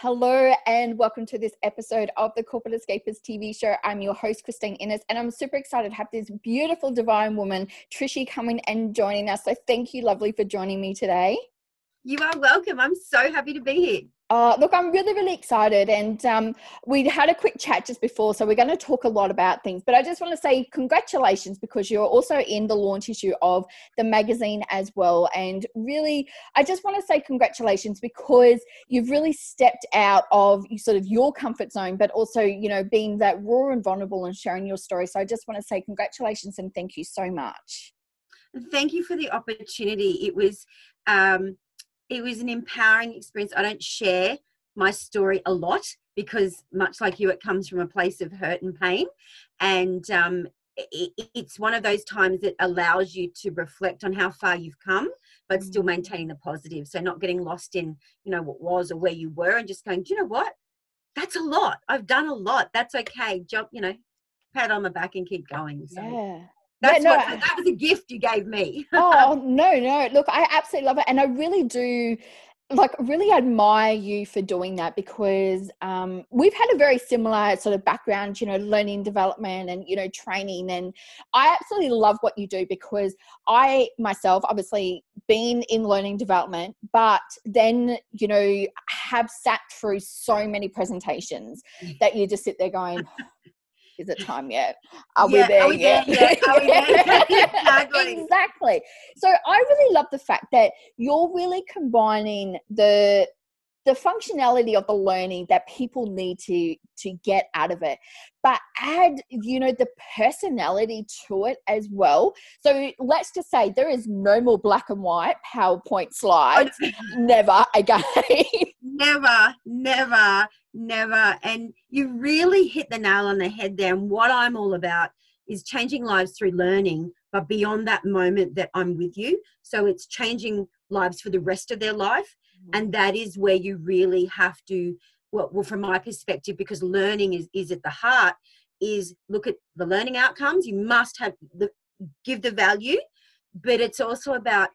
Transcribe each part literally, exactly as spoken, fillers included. Hello and welcome to this episode of the Corporate Escapers T V show. I'm your host, Christine Innes, and I'm super excited to have this beautiful divine woman, Trishy, coming and joining us. So thank you, lovely, for joining me today. You are welcome. I'm so happy to be here. Uh, look, I'm really, really excited, and um, we had a quick chat just before, so we're going to talk a lot about things, but I just want to say congratulations, because you're also in the launch issue of the magazine as well, and really, I just want to say congratulations, because you've really stepped out of sort of your comfort zone, but also, you know, being that raw and vulnerable and sharing your story. So I just want to say congratulations and thank you so much. Thank you for the opportunity. It was... Um... It was an empowering experience. I don't share my story a lot because, much like you, it comes from a place of hurt and pain. And um, it, it's one of those times that allows you to reflect on how far you've come, but still maintaining the positive. So not getting lost in, you know, what was or where you were, and just going, do you know what? That's a lot. I've done a lot. That's okay. Jump, you know, pat on my back and keep going. So. Yeah. That's no, no, what, that was a gift you gave me. Oh, no, no. Look, I absolutely love it. And I really do, like, really admire you for doing that, because um, we've had a very similar sort of background, you know, learning development and, you know, training. And I absolutely love what you do, because I myself, obviously, been in learning development, but then, you know, have sat through so many presentations that you just sit there going... Is it time yet? Are yeah, we there are we yet? There, yeah. Are we there? Exactly. So I really love the fact that you're really combining the the functionality of the learning that people need to to get out of it, but add, you know, the personality to it as well. So let's just say there is no more black and white PowerPoint slides. Never again. Never, never, never. And you really hit the nail on the head there. And what I'm all about is changing lives through learning, but beyond that moment that I'm with you. So it's changing lives for the rest of their life. Mm-hmm. And that is where you really have to, well, well from my perspective, because learning is, is at the heart, is look at the learning outcomes. You must have the, give the value, but it's also about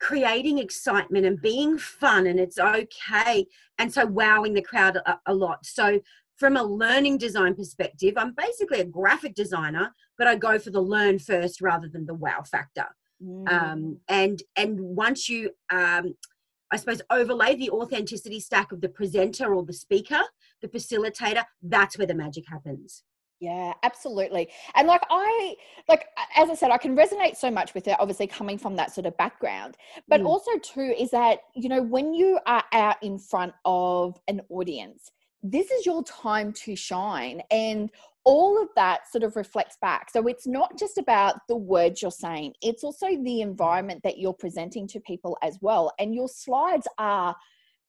creating excitement and being fun, and it's okay, and so wowing the crowd a, a lot. So from a learning design perspective, I'm basically a graphic designer, but I go for the learn first rather than the wow factor. Mm. um, and and once you um, I suppose overlay the authenticity stack of the presenter or the speaker, the facilitator, that's where the magic happens. Yeah, absolutely. And like I, like, as I said, I can resonate so much with it, obviously coming from that sort of background, but mm. also too is that, you know, when you are out in front of an audience, this is your time to shine. And all of that sort of reflects back. So it's not just about the words you're saying, it's also the environment that you're presenting to people as well. And your slides are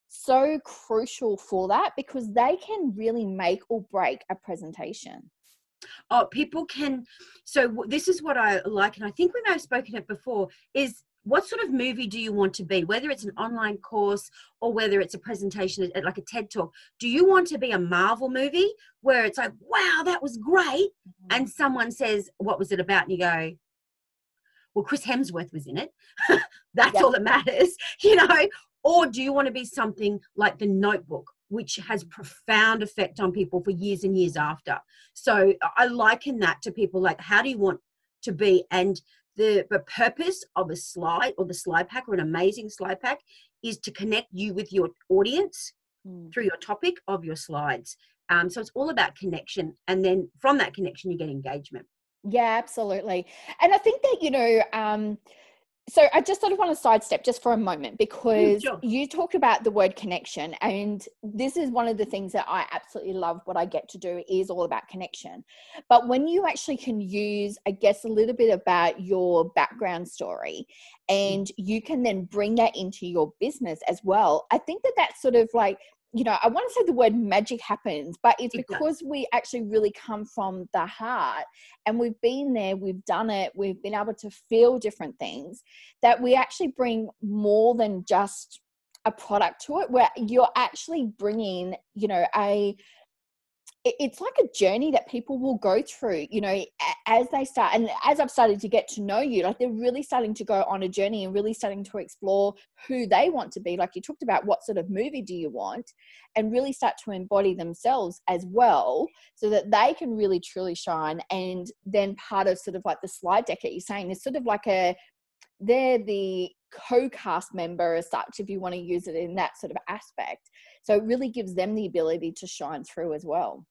so crucial for that, because they can really make or break a presentation. Oh, people can. So this is what I like, and I think we may have spoken it before, is what sort of movie do you want to be? Whether it's an online course or whether it's a presentation at like a TED Talk, do you want to be a Marvel movie where it's like, wow, that was great. Mm-hmm. And someone says, what was it about? And you go, well, Chris Hemsworth was in it. That's yeah. all that matters, you know? Or do you want to be something like The Notebook, which has profound effect on people for years and years after? So I liken that to people, like, how do you want to be? And the, the purpose of a slide or the slide pack, or an amazing slide pack, is to connect you with your audience mm. through your topic of your slides. Um, so it's all about connection. And then from that connection, you get engagement. Yeah, absolutely. And I think that, you know, um, so I just sort of want to sidestep just for a moment, because sure. you talked about the word connection, and this is one of the things that I absolutely love. What I get to do is all about connection. But when you actually can use, I guess, a little bit about your background story, and you can then bring that into your business as well, I think that that's sort of like, you know, I want to say the word magic happens, but it's because we actually really come from the heart, and we've been there, we've done it, we've been able to feel different things, that we actually bring more than just a product to it, where you're actually bringing, you know, a it's like a journey that people will go through, you know, as they start. And as I've started to get to know you, like they're really starting to go on a journey and really starting to explore who they want to be. Like you talked about, what sort of movie do you want, and really start to embody themselves as well, so that they can really truly shine. And then part of sort of like the slide deck that you're saying is sort of like a, they're the co-cast member as such, if you want to use it in that sort of aspect. So it really gives them the ability to shine through as well.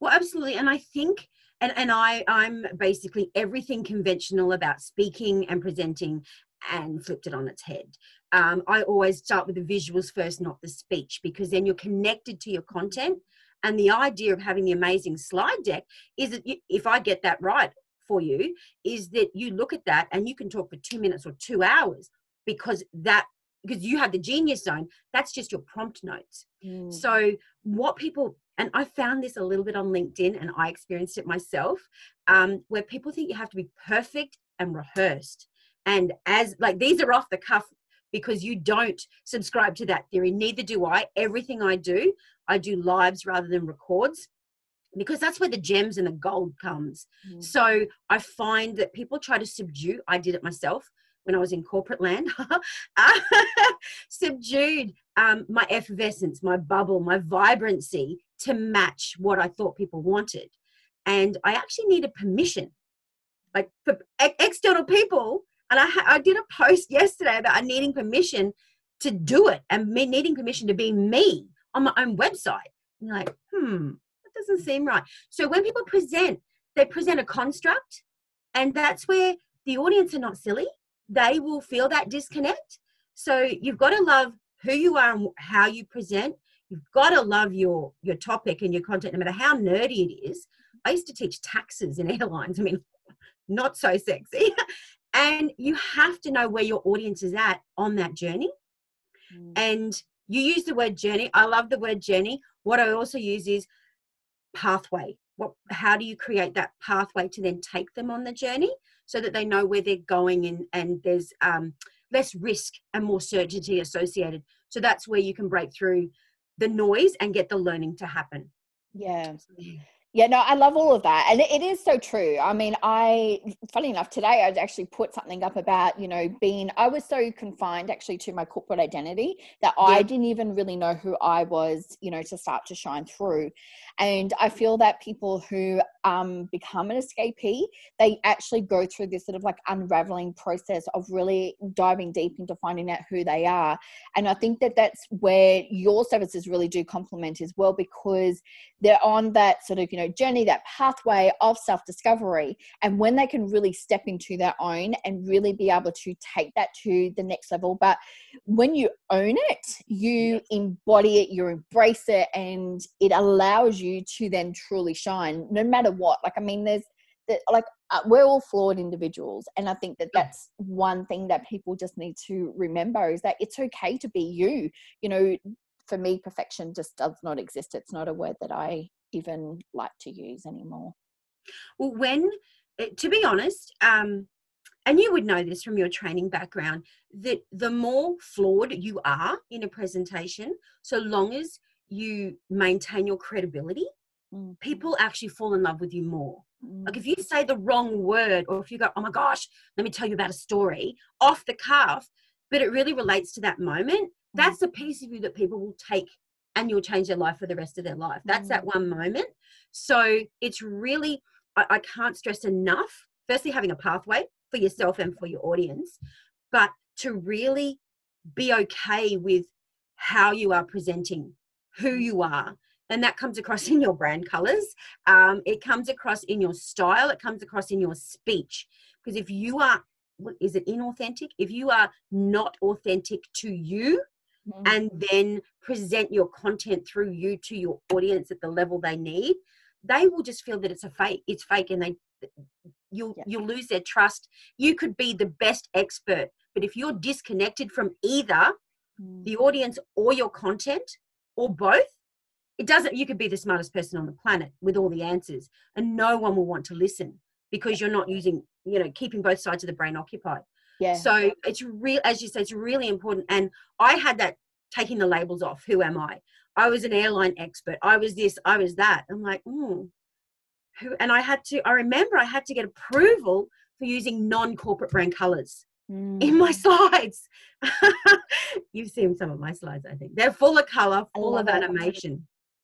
Well, absolutely. And I think, and, and I, I'm basically everything conventional about speaking and presenting and flipped it on its head. Um, I always start with the visuals first, not the speech, because then you're connected to your content. And the idea of having the amazing slide deck is that you, if I get that right for you, is that you look at that and you can talk for two minutes or two hours because that, because you have the genius zone. That's just your prompt notes. Mm. So what people, and I found this a little bit on LinkedIn and I experienced it myself, um, where people think you have to be perfect and rehearsed. And as like, these are off the cuff because you don't subscribe to that theory. Neither do I. Everything I do, I do lives rather than records, because that's where the gems and the gold comes. Mm. So I find that people try to subdue. I did it myself when I was in corporate land. Subdued um, my effervescence, my bubble, my vibrancy to match what I thought people wanted. And I actually needed permission, like for ex- external people. And I, I did a post yesterday about needing permission to do it and me needing permission to be me on my own website. And you're like, hmm, that doesn't seem right. So when people present, they present a construct, and that's where the audience are not silly. They will feel that disconnect. So you've got to love who you are and how you present. You've got to love your, your topic and your content, no matter how nerdy it is. I used to teach taxes in airlines. I mean, not so sexy. And you have to know where your audience is at on that journey. Mm. And you use the word journey. I love the word journey. What I also use is pathway. What, how do you create that pathway to then take them on the journey so that they know where they're going, and, and there's um, less risk and more certainty associated. So that's where you can break through the noise and get the learning to happen. Yeah. Yeah, no, I love all of that. And it is so true. I mean, I, funny enough, today I'd actually put something up about, you know, being, I was so confined actually to my corporate identity that yeah. I didn't even really know who I was, you know, to start to shine through. And I feel that people who um, become an escapee, they actually go through this sort of like unraveling process of really diving deep into finding out who they are. And I think that that's where your services really do complement as well, because they're on that sort of, you know, journey, that pathway of self-discovery, and when they can really step into their own and really be able to take that to the next level. But when you own it, you embody it, you embrace it, and it allows you to then truly shine no matter what. Like, I mean, there's that, like, uh, we're all flawed individuals, and I think that that's one thing that people just need to remember, is that it's okay to be you. You know, for me, perfection just does not exist. It's not a word that I even like to use anymore. Well, when, to be honest, um, and you would know this from your training background, that the more flawed you are in a presentation, so long as you maintain your credibility, mm. people actually fall in love with you more. Mm. Like if you say the wrong word, or if you go, oh my gosh, let me tell you about a story off the cuff, but it really relates to that moment, mm. that's the piece of you that people will take, and you'll change their life for the rest of their life. That's mm. that one moment. So it's really, I, I can't stress enough, firstly, having a pathway for yourself and for your audience, but to really be okay with how you are presenting, who you are. And that comes across in your brand colors. Um, it comes across in your style. It comes across in your speech. Because if you are, what, is it inauthentic? If you are not authentic to you, Mm-hmm. and then present your content through you to your audience at the level they need, they will just feel that it's a fake, it's fake, and they you'll yeah. you'll lose their trust. You could be the best expert, but if you're disconnected from either mm. the audience or your content or both, it doesn't, you could be the smartest person on the planet with all the answers, and no one will want to listen because you're not using, you know, keeping both sides of the brain occupied. Yeah. So it's real, as you said, it's really important. And I had that taking the labels off. Who am I? I was an airline expert. I was this, I was that. I'm like, mm. Who? And I had to, I remember I had to get approval for using non-corporate brand colors mm. in my slides. You've seen some of my slides, I think. They're full of color, full of animation.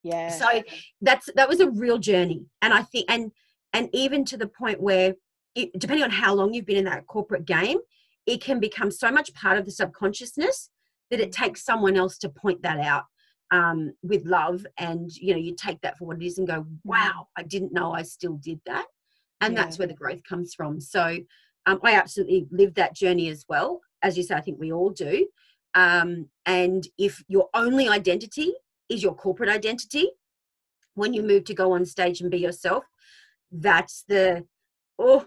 It. Yeah. So that's, that was a real journey. And I think, and, and even to the point where it, depending on how long you've been in that corporate game, it can become so much part of the subconsciousness that it takes someone else to point that out um, with love. And, you know, you take that for what it is and go, wow, I didn't know I still did that. And yeah. that's where the growth comes from. So um, I absolutely lived that journey as well. As you say, I think we all do. Um, and if your only identity is your corporate identity, when you move to go on stage and be yourself, that's the, oh,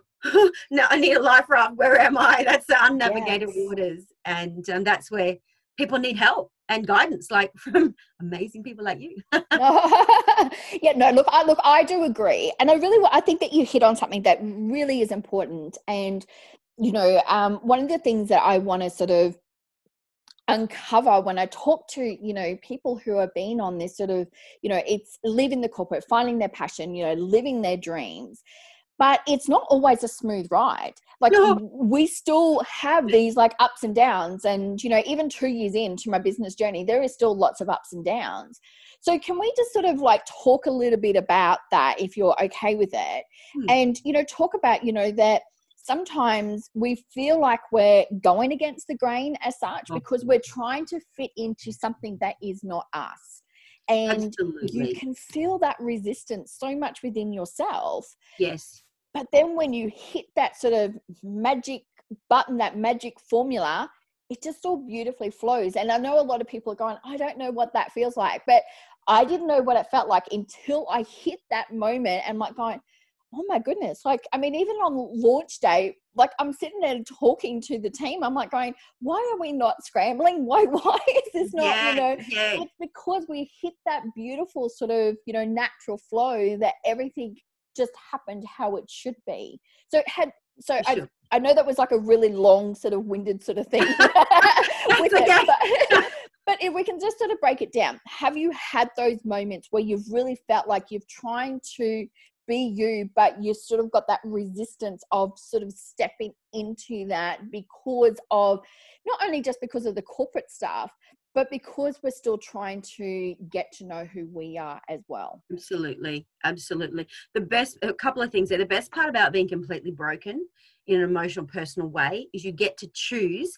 no, I need a life raft. Where am I? That's the unnavigated yes. waters. And um, that's where people need help and guidance, like from amazing people like you. yeah, no, look, I look, I do agree. And I really, I think that you hit on something that really is important. And, you know, um, one of the things that I want to sort of uncover when I talk to, you know, people who have been on this sort of, you know, it's living the corporate, finding their passion, you know, living their dreams. But it's not always a smooth ride. Like no. we still have these like ups and downs. And, you know, even two years into my business journey, there is still lots of ups and downs. So can we just sort of like talk a little bit about that if you're okay with it? Hmm. And, you know, talk about, you know, that sometimes we feel like we're going against the grain as such oh. because we're trying to fit into something that is not us. And absolutely. You can feel that resistance so much within yourself. Yes. But then when you hit that sort of magic button, that magic formula, it just all beautifully flows. And I know a lot of people are going, I don't know what that feels like. But I didn't know what it felt like until I hit that moment and like going, oh my goodness. Like, I mean, even on launch day, like I'm sitting there talking to the team. I'm like going, why are we not scrambling? Why, why is this not, yeah, you know, yeah. It's because we hit that beautiful sort of, you know, natural flow that everything just happened how it should be. So it had, so I, sure. I know that was like a really long sort of winded sort of thing. with it, but, but if we can just sort of break it down, have you had those moments where you've really felt like you've trying to be you, but you sort of got that resistance of sort of stepping into that because of not only just because of the corporate stuff, but because we're still trying to get to know who we are as well. Absolutely. Absolutely. The best, a couple of things there. The best part about being completely broken in an emotional, personal way is you get to choose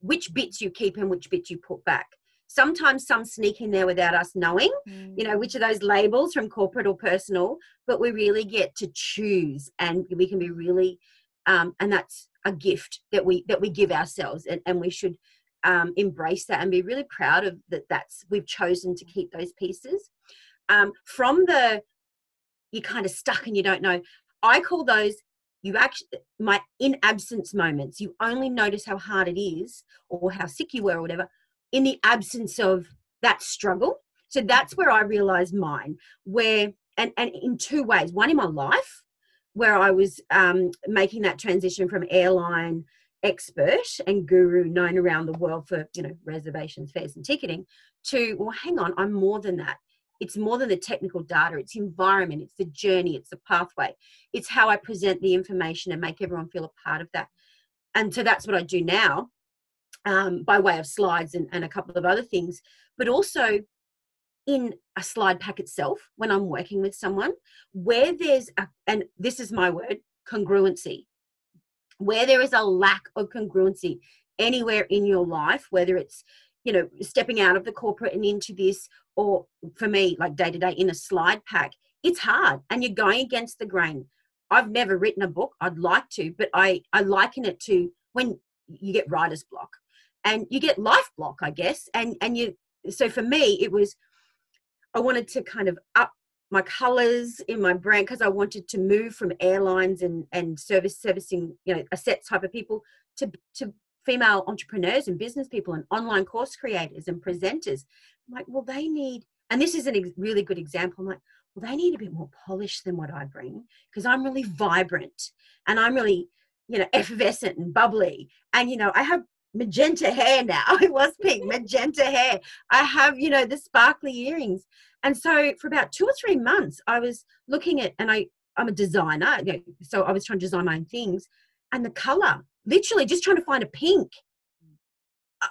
which bits you keep and which bits you put back. Sometimes some sneak in there without us knowing, mm. you know, which of those labels from corporate or personal, but we really get to choose and we can be really, um, and that's a gift that we that we give ourselves and, and we should um, embrace that and be really proud of that that's, we've chosen to keep those pieces. Um, from the, you're kind of stuck and you don't know, I call those You actually, my in absence moments. You only notice how hard it is or how sick you were or whatever in the absence of that struggle. So that's where I realized mine, where, and, and in two ways, one in my life where I was um, making that transition from airline expert and guru known around the world for, you know, reservations, fares and ticketing to, well, hang on, I'm more than that. It's more than the technical data, it's environment, it's the journey, it's the pathway. It's how I present the information and make everyone feel a part of that. And so that's what I do now um, by way of slides and, and a couple of other things, but also in a slide pack itself when I'm working with someone where there's, a, and this is my word, congruency. Where there is a lack of congruency anywhere in your life, whether it's, you know, stepping out of the corporate and into this, or for me, like day to day in a slide pack, it's hard and you're going against the grain. I've never written a book. I'd like to, but I, I liken it to when you get writer's block and you get life block, I guess. And, and you, so for me, it was, I wanted to kind of up my colors in my brand because I wanted to move from airlines and, and service servicing, you know, a set type of people to, to, female entrepreneurs and business people and online course creators and presenters. I'm like, well, they need, and this is a ex- really good example. I'm like, well, they need a bit more polish than what I bring because I'm really vibrant and I'm really, you know, effervescent and bubbly. And, you know, I have magenta hair now. It was pink, magenta hair. I have, you know, the sparkly earrings. And so for about two or three months, I was looking at, and I, I'm a designer, you know, so I was trying to design my own things. And the colour, literally just trying to find a pink.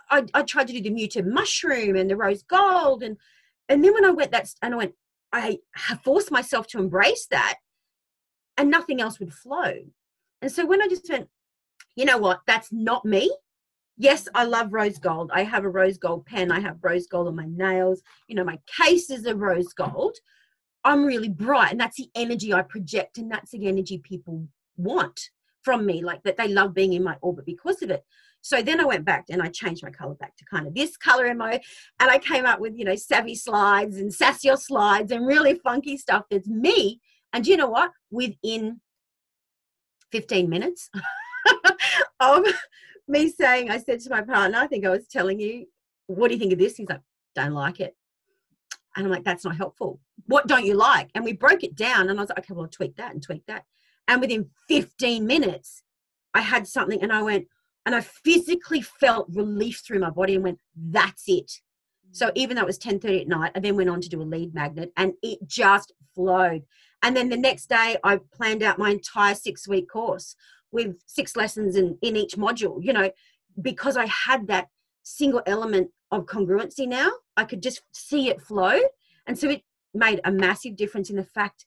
I, I tried to do the muted mushroom and the rose gold. And, and then when I went that, and I went, I forced myself to embrace that, and nothing else would flow. And so when I just went, you know what, that's not me. Yes, I love rose gold. I have a rose gold pen. I have rose gold on my nails. You know, my cases are rose gold. I'm really bright, and that's the energy I project, and that's the energy people want from me, like that they love being in my orbit because of it. So then I went back and I changed my colour back to kind of this colour in my, and I came up with, you know, savvy slides and sassier slides and really funky stuff that's me. And you know what? Within fifteen minutes of me saying, I said to my partner, I think I was telling you, what do you think of this? He's like, don't like it. And I'm like, that's not helpful. What don't you like? And we broke it down, and I was like, okay, well, I'll tweak that and tweak that. And within fifteen minutes, I had something, and I went, and I physically felt relief through my body and went, that's it. So even though it was ten thirty at night, I then went on to do a lead magnet, and it just flowed. And then the next day I planned out my entire six-week course with six lessons in, in each module, you know, because I had that single element of congruency now. I could just see it flow. And so it made a massive difference in the fact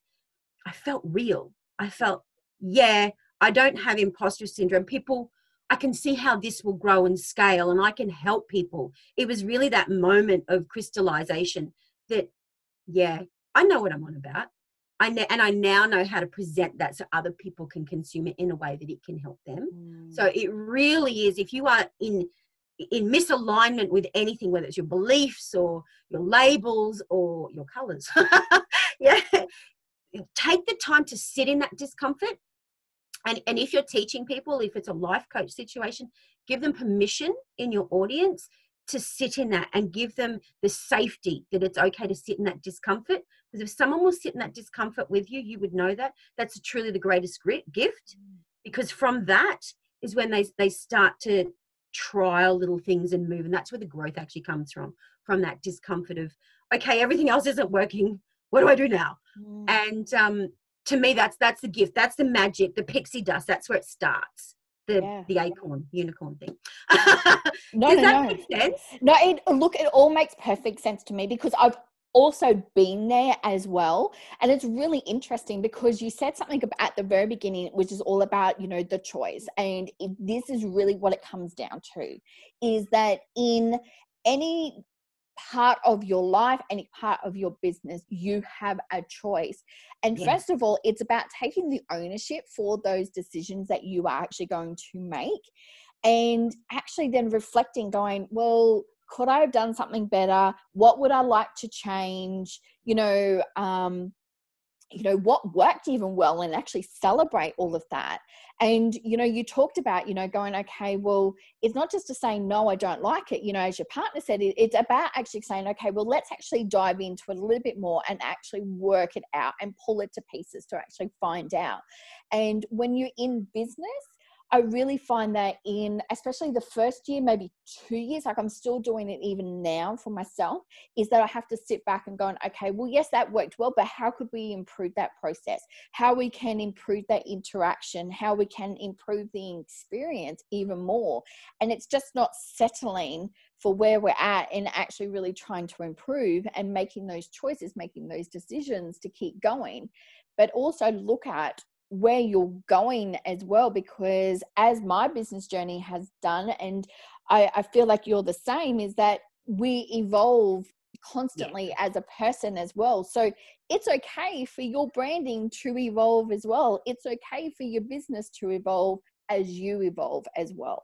I felt real. I felt, yeah, I don't have imposter syndrome. People, I can see how this will grow and scale, and I can help people. It was really that moment of crystallization that, yeah, I know what I'm on about. I know, and I now know how to present that so other people can consume it in a way that it can help them. Mm. So it really is, if you are in, in misalignment with anything, whether it's your beliefs or your labels or your colors, yeah, take the time to sit in that discomfort. And, and if you're teaching people, if it's a life coach situation, give them permission in your audience to sit in that, and give them the safety that it's okay to sit in that discomfort. Because if someone will sit in that discomfort with you, you would know that. That's truly the greatest gift, because from that is when they, they start to trial little things and move. And that's where the growth actually comes from, from that discomfort of, okay, everything else isn't working. What do I do now? Mm. And um, to me, that's that's the gift. That's the magic, the pixie dust. That's where it starts. The yeah. the acorn, unicorn thing. no, Does no, that no. make sense? No, it, look, it all makes perfect sense to me, because I've also been there as well. And it's really interesting because you said something at the very beginning, which is all about, you know, the choice. And it, this is really what it comes down to, is that in any part of your life, any part of your business, you have a choice. And yeah. first of all, it's about taking the ownership for those decisions that you are actually going to make, and actually then reflecting, going, well, could I have done something better? What would I like to change? You know, um, you know, what worked even well, and actually celebrate all of that. And, you know, you talked about, you know, going, okay, well, it's not just to say, no, I don't like it. You know, as your partner said, it, it's about actually saying, okay, well, let's actually dive into it a little bit more and actually work it out and pull it to pieces to actually find out. And when you're in business, I really find that in, especially the first year, maybe two years, like I'm still doing it even now for myself, is that I have to sit back and go, okay, well, yes, that worked well, but how could we improve that process? How we can improve that interaction? How we can improve the experience even more? And it's just not settling for where we're at, and actually really trying to improve and making those choices, making those decisions to keep going, but also look at where you're going as well, because as my business journey has done, and I, I feel like you're the same, is that we evolve constantly yeah. as a person as well. So it's okay for your branding to evolve as well. It's okay for your business to evolve as you evolve as well.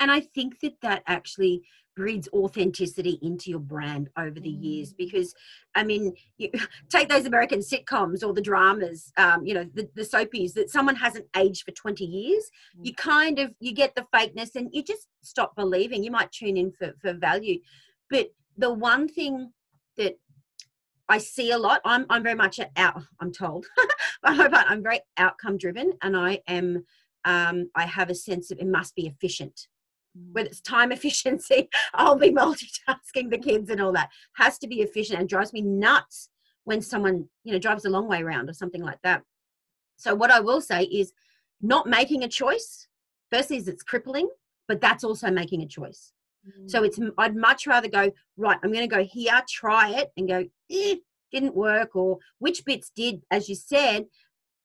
And I think that that actually breeds authenticity into your brand over the years, because, I mean, you take those American sitcoms or the dramas, um, you know, the, the soapies that someone hasn't aged for twenty years, you kind of, you get the fakeness and you just stop believing. You might tune in for, for value. But the one thing that I see a lot, I'm, I'm very much out, I'm told, but I'm very outcome driven, and I am, um, I have a sense of it must be efficient. Whether it's time efficiency, I'll be multitasking the kids and all that. Has to be efficient, and drives me nuts when someone, you know, drives a long way around or something like that. So what I will say is not making a choice. Firstly, is it's crippling, but that's also making a choice. Mm. So it's, I'd much rather go, right, I'm going to go here, try it and go, eh, didn't work, or which bits did, as you said,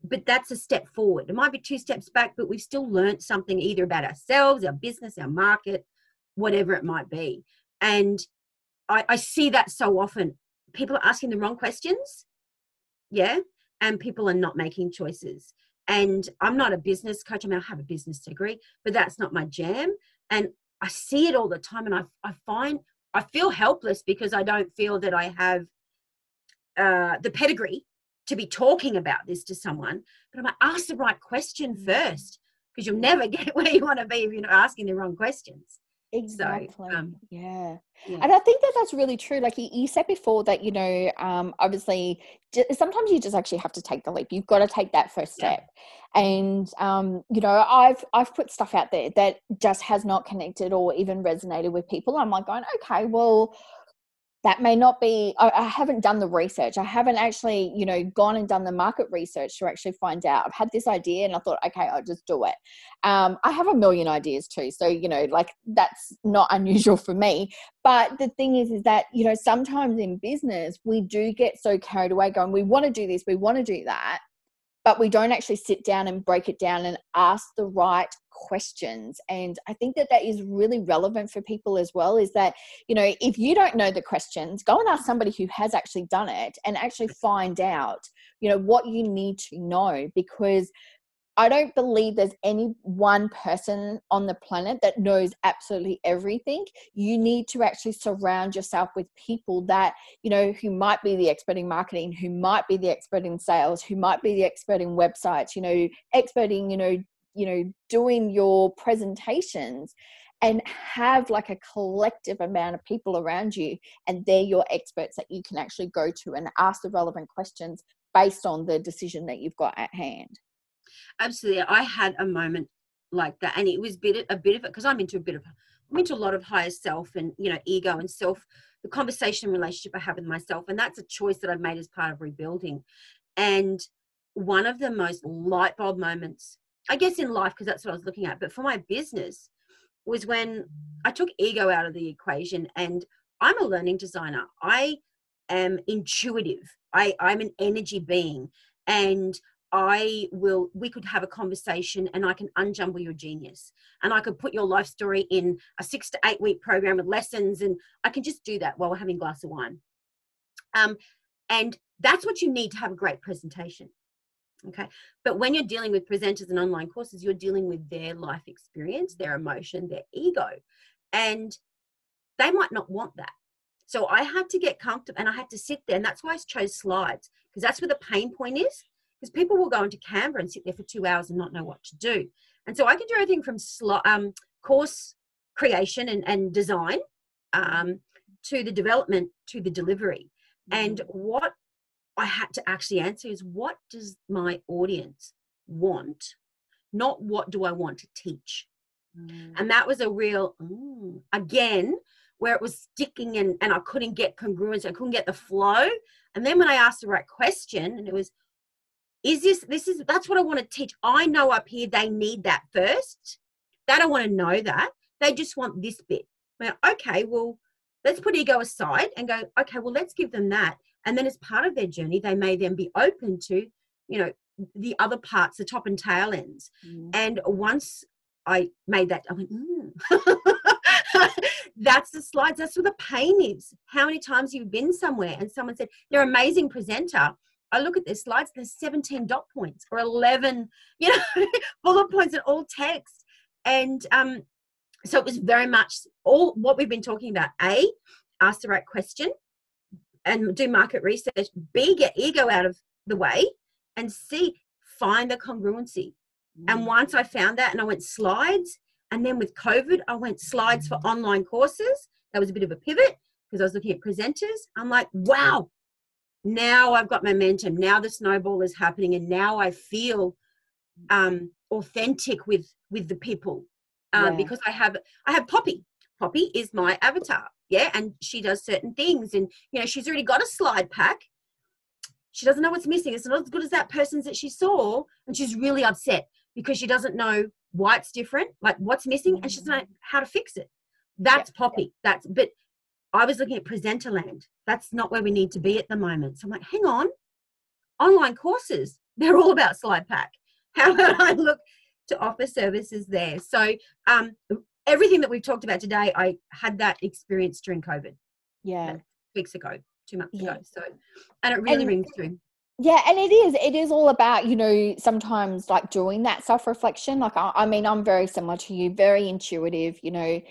but that's a step forward. It might be two steps back, but we've still learned something either about ourselves, our business, our market, whatever it might be. And I, I see that so often. People are asking the wrong questions, yeah, and people are not making choices. And I'm not a business coach. I mean, I have a business degree, but that's not my jam. And I see it all the time, and I, I find I feel helpless because I don't feel that I have uh, the pedigree to be talking about this to someone. But I'm like, ask the right question first, because you'll never get where you want to be if you're not asking the wrong questions. Exactly. So, um, yeah. yeah. And I think that that's really true. Like you, you said before that, you know, um, obviously just, sometimes you just actually have to take the leap. You've got to take that first step. Yeah. And, um, you know, I've, I've put stuff out there that just has not connected or even resonated with people. I'm like going, okay, well, that may not be, I, I haven't done the research. I haven't actually, you know, gone and done the market research to actually find out. I've had this idea and I thought, okay, I'll just do it. Um, I have a million ideas too. So, you know, like that's not unusual for me. But the thing is, is that, you know, sometimes in business, we do get so carried away going, we want to do this, we want to do that, but we don't actually sit down and break it down and ask the right questions. And I think that that is really relevant for people as well, is that, you know, if you don't know the questions, go and ask somebody who has actually done it and actually find out, you know, what you need to know, because I don't believe there's any one person on the planet that knows absolutely everything. You need to actually surround yourself with people that, you know, who might be the expert in marketing, who might be the expert in sales, who might be the expert in websites, you know, expert in, you know, you know, doing your presentations, and have like a collective amount of people around you. And they're your experts that you can actually go to and ask the relevant questions based on the decision that you've got at hand. Absolutely. I had a moment like that, and it was a bit, a bit of it, because I'm into a bit of, I'm into a lot of higher self and, you know, ego and self, the conversation and relationship I have with myself. And that's a choice that I've made as part of rebuilding. And one of the most light bulb moments, I guess, in life, because that's what I was looking at, but for my business, was when I took ego out of the equation. And I'm a learning designer. I am intuitive. I, I'm an energy being, and I will, we could have a conversation and I can unjumble your genius, and I could put your life story in a six to eight week program with lessons. And I can just do that while we're having a glass of wine. Um, and that's what you need to have a great presentation. Okay. But when you're dealing with presenters and online courses, you're dealing with their life experience, their emotion, their ego, and they might not want that. So I had to get comfortable, and I had to sit there. And that's why I chose slides, because that's where the pain point is. Because people will go into Canva and sit there for two hours and not know what to do. And so I can do everything from sli- um, course creation and, and design um, to the development, to the delivery. And what I had to actually answer is, what does my audience want? Not what do I want to teach? Mm. And that was a real, mm, again, where it was sticking and, and I couldn't get congruence. I couldn't get the flow. And then when I asked the right question, and it was, Is this, this is, that's what I want to teach. I know up here they need that first. They don't want to know that. They just want this bit. Now, okay, well, let's put ego aside and go, okay, well, let's give them that. And then as part of their journey, they may then be open to, you know, the other parts, the top and tail ends. Mm. And once I made that, I went, mm. That's the slides. That's where the pain is. How many times you've been somewhere and someone said, they're an amazing presenter. I look at their slides, there's seventeen dot points or eleven, you know, bullet points and all text. And um, so it was very much all what we've been talking about. A, ask the right question and do market research. B, get ego out of the way. And C, find the congruency. Mm. And once I found that, and I went slides, and then with COVID, I went slides for online courses. That was a bit of a pivot because I was looking at presenters. I'm like, wow. Now I've got momentum. Now the snowball is happening, and now I feel um, authentic with with the people um, yeah. because I have I have Poppy. Poppy is my avatar, yeah, and she does certain things, and you know she's already got a slide pack. She doesn't know what's missing. It's not as good as that person's that she saw, and she's really upset because she doesn't know why it's different, like what's missing, mm-hmm. and she doesn't know how to fix it. That's yeah. Poppy. Yeah. That's but I was looking at presenter land. That's not where we need to be at the moment. So I'm like, hang on, online courses, they're all about slide pack. How about I look to offer services there? So um, everything that we've talked about today, I had that experience during COVID. Yeah. Weeks ago, two months yeah. ago. So, and it really and, rings through. Yeah. And it is, it is all about, you know, sometimes like doing that self-reflection. Like, I, I mean, I'm very similar to you, very intuitive, you know,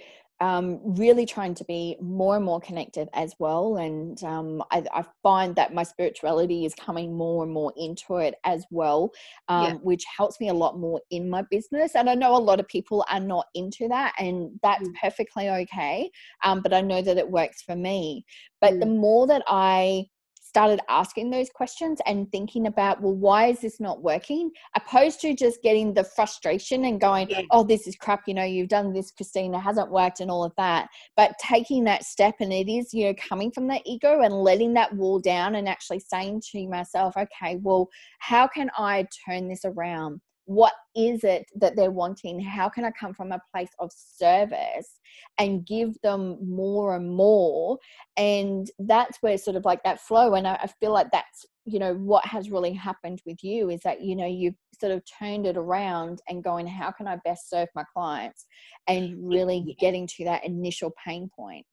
Um, really trying to be more and more connected as well. And um, I, I find that my spirituality is coming more and more into it as well, um, yeah. which helps me a lot more in my business. And I know a lot of people are not into that, and that's mm. perfectly okay. Um, but I know that it works for me. But mm. the more that I started asking those questions and thinking about, well, why is this not working? Opposed to just getting the frustration and going, yeah. oh, this is crap. You know, you've done this, Christine, it hasn't worked and all of that. But taking that step, and it is, you know, coming from that ego and letting that wall down and actually saying to myself, okay, well, how can I turn this around? What is it that they're wanting? How can I come from a place of service and give them more and more? And that's where sort of like that flow. And I, I feel like that's, you know, what has really happened with you is that, you know, you've sort of turned it around and going, how can I best serve my clients? And really getting to that initial pain point.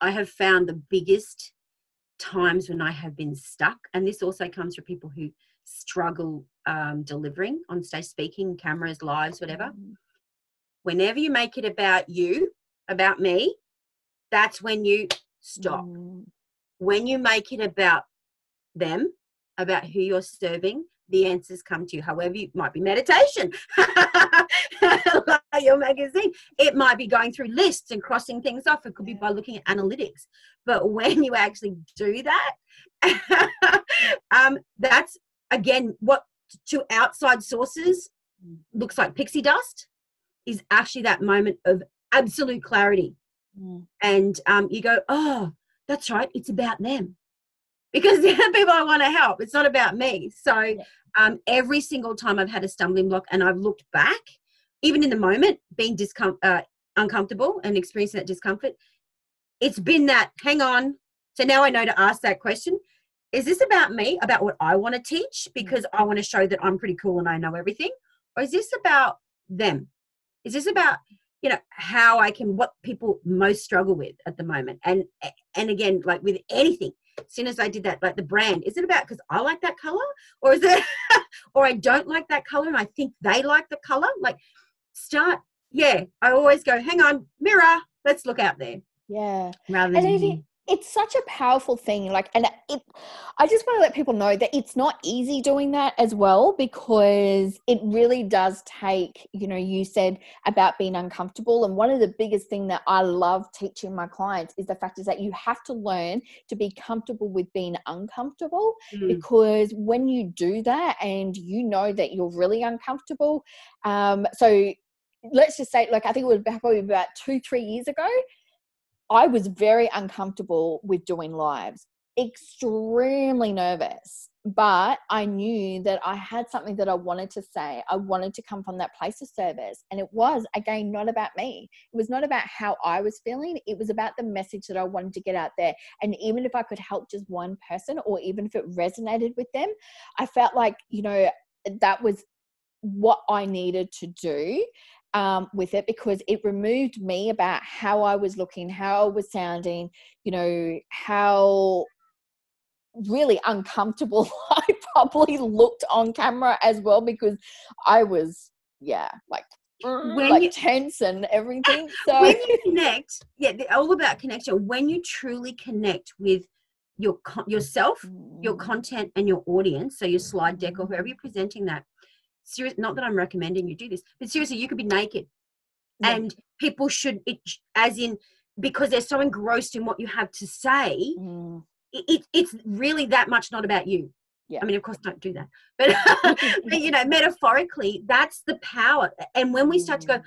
I have found the biggest times when I have been stuck, and this also comes from people who struggle um, delivering on stage, speaking, cameras, lives, whatever. Whenever you make it about you, about me, that's when you stop. Mm. When you make it about them, about who you're serving, the answers come to you. However, it might be meditation, like your magazine. It might be going through lists and crossing things off. It could be by looking at analytics. But when you actually do that, um, that's, again, what to outside sources looks like pixie dust is actually that moment of absolute clarity. Mm. And um, you go, oh, that's right, it's about them. Because they're the people I want to help. It's not about me. So yeah. um, every single time I've had a stumbling block and I've looked back, even in the moment, being discom- uh, uncomfortable and experiencing that discomfort, it's been that, hang on. So now I know to ask that question. Is this about me, about what I want to teach because I want to show that I'm pretty cool and I know everything? Or is this about them? Is this about, you know, how I can, what people most struggle with at the moment? And, and again, like with anything, as soon as I did that, like the brand, is it about because I like that color, or is it, or I don't like that color and I think they like the color? Like start, yeah, I always go, hang on, mirror, let's look out there. Yeah. Rather than... And if- It's such a powerful thing. Like, and it, I just want to let people know that it's not easy doing that as well, because it really does take, you know, you said about being uncomfortable. And one of the biggest thing that I love teaching my clients is the fact is that you have to learn to be comfortable with being uncomfortable, mm. because when you do that and you know that you're really uncomfortable. Um, so let's just say, like, I think it was probably about two, three years ago, I was very uncomfortable with doing lives, extremely nervous, but I knew that I had something that I wanted to say. I wanted to come from that place of service. And it was, again, not about me. It was not about how I was feeling. It was about the message that I wanted to get out there. And even if I could help just one person, or even if it resonated with them, I felt like, you know, that was what I needed to do. Um, with it, because it removed me about how I was looking, how I was sounding, you know, how really uncomfortable I probably looked on camera as well, because I was, yeah, like, when like you, tense and everything. So when you connect, yeah, all about connection. When you truly connect with your yourself, your content, and your audience, so your slide deck or whoever you're presenting that. Seriously, not that I'm recommending you do this, but seriously, you could be naked, yeah. and people should, it, as in, because they're so engrossed in what you have to say, mm. it, it's really that much not about you. Yeah. I mean, of course, don't do that, but, but you know, metaphorically, that's the power. And when we start to go,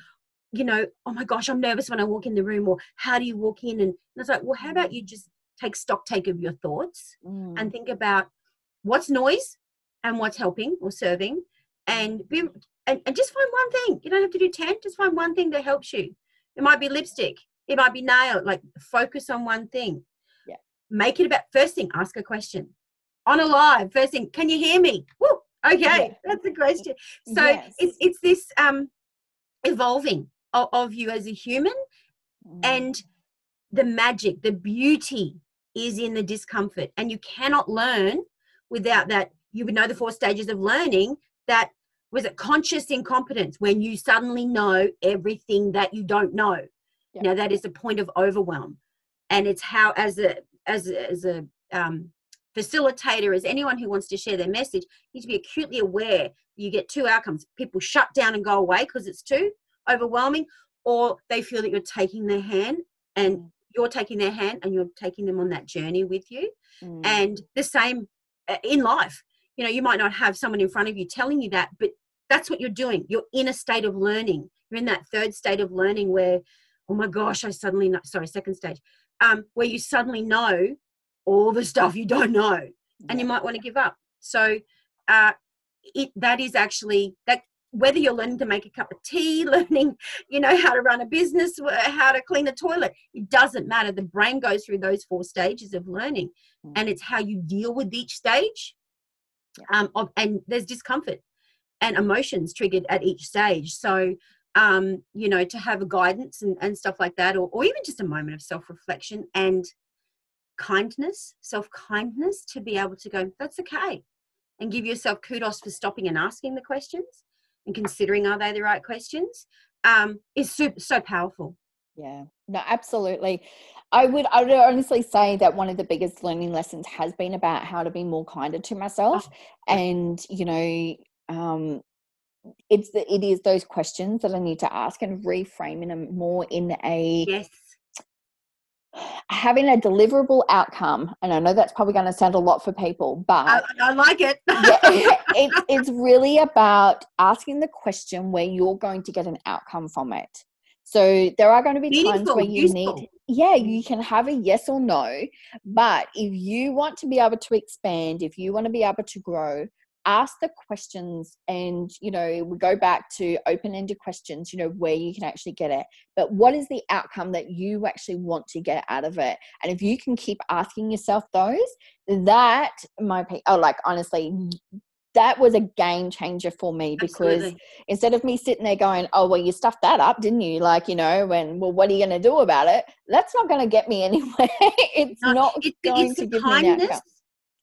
you know, oh my gosh, I'm nervous when I walk in the room, or how do you walk in? And it's like, well, how about you just take stock take of your thoughts mm. and think about what's noise and what's helping or serving, and be and, and just find one thing. You don't have to do ten, just find one thing that helps you. It might be lipstick, it might be nail, like focus on one thing. Yeah. Make it about, first thing, ask a question. On a live, first thing, can you hear me? Woo, okay, yeah. That's a question. So yes. it's it's this um evolving of, of you as a human, mm. and the magic, the beauty is in the discomfort. And you cannot learn without that. You would know the four stages of learning. That was it conscious incompetence, when you suddenly know everything that you don't know. Yeah. Now that is the point of overwhelm. And it's how, as a as a, as a um, facilitator, as anyone who wants to share their message, you need to be acutely aware. You get two outcomes. People shut down and go away because it's too overwhelming, or they feel that you're taking their hand and you're taking their hand and you're taking them on that journey with you. Mm. And the same in life. You know, you might not have someone in front of you telling you that, but that's what you're doing. You're in a state of learning. You're in that third state of learning where, oh my gosh, I suddenly know, sorry, second stage, um, where you suddenly know all the stuff you don't know, and you might want to give up. So uh, it, that is actually, that whether you're learning to make a cup of tea, learning, you know, how to run a business, how to clean a toilet, it doesn't matter. The brain goes through those four stages of learning, and it's how you deal with each stage. Um, of, and there's discomfort and emotions triggered at each stage. So, um, you know, to have a guidance and, and stuff like that, or, or even just a moment of self-reflection and kindness, self-kindness, to be able to go, that's okay. And give yourself kudos for stopping and asking the questions and considering, are they the right questions, um, is super, so powerful. Yeah, no, absolutely. I would, I would honestly say that one of the biggest learning lessons has been about how to be more kinder to myself. Oh. And, you know, um, it's the, it is those questions that I need to ask and reframe in a more in a, yes. having a deliverable outcome. And I know that's probably going to sound a lot for people, but I, I like it. Yeah, it's, it's really about asking the question where you're going to get an outcome from it. So there are going to be Meaningful, times where you useful. need, yeah, you can have a yes or no, but if you want to be able to expand, if you want to be able to grow, ask the questions. And, you know, we go back to open-ended questions, you know, where you can actually get it, but what is the outcome that you actually want to get out of it? And if you can keep asking yourself those, that my, oh, like, honestly, that was a game changer for me, because Absolutely. instead of me sitting there going, oh, well, you stuffed that up, didn't you? Like, you know, when, well, what are you going to do about it? That's not going to get me anywhere. it's no, not it, going it's to give kindness. me an outcome.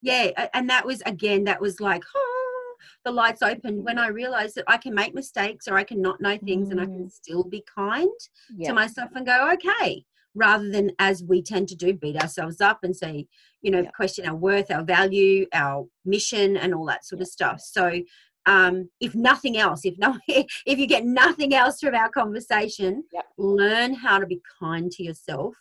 Yeah. And that was, again, that was like, oh, the lights opened when I realized that I can make mistakes, or I can not know things, mm. and I can still be kind yeah. to myself and go, okay. Rather than, as we tend to do, beat ourselves up and say, you know, yeah. question our worth, our value, our mission, and all that sort yeah. of stuff. So um, if nothing else, if no, if you get nothing else from our conversation, yeah. learn how to be kind to yourself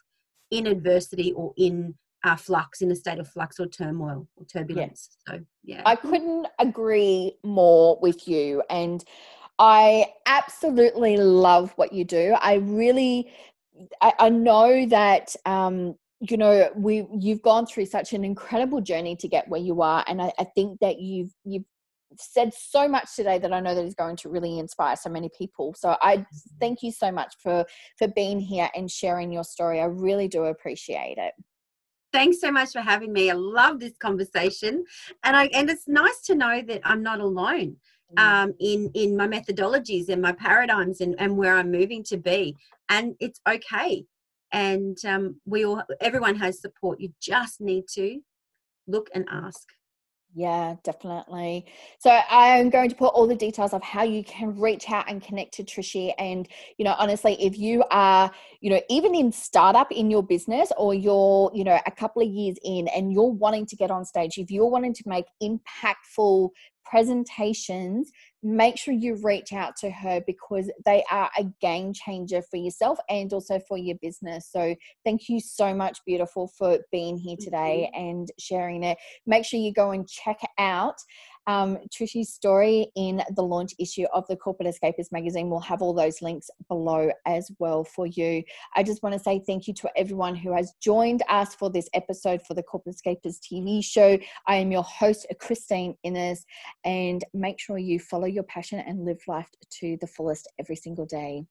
in adversity, or in uh, flux, in a state of flux or turmoil or turbulence. Yeah. So, yeah. I couldn't agree more with you. And I absolutely love what you do. I really... I know that, um, you know, we, you've gone through such an incredible journey to get where you are. And I, I think that you've, you've said so much today that I know that is going to really inspire so many people. So I thank you so much for, for being here and sharing your story. I really do appreciate it. Thanks so much for having me. I love this conversation. And I, and it's nice to know that I'm not alone. Um, in, in my methodologies and my paradigms, and, and where I'm moving to be. And it's okay. And um, we all, everyone has support. You just need to look and ask. Yeah, definitely. So I'm going to put all the details of how you can reach out and connect to Trishy. And, you know, honestly, if you are, you know, even in startup in your business, or you're, you know, a couple of years in and you're wanting to get on stage, if you're wanting to make impactful presentations, make sure you reach out to her, because they are a game changer for yourself and also for your business. So thank you so much, beautiful, for being here today and sharing it. Make sure you go and check out um, Trishy's story in the launch issue of the Corporate Escapers magazine. We'll have all those links below as well for you. I just want to say thank you to everyone who has joined us for this episode for the Corporate Escapers T V show. I am your host, Christine Innes, and make sure you follow your passion and live life to the fullest every single day.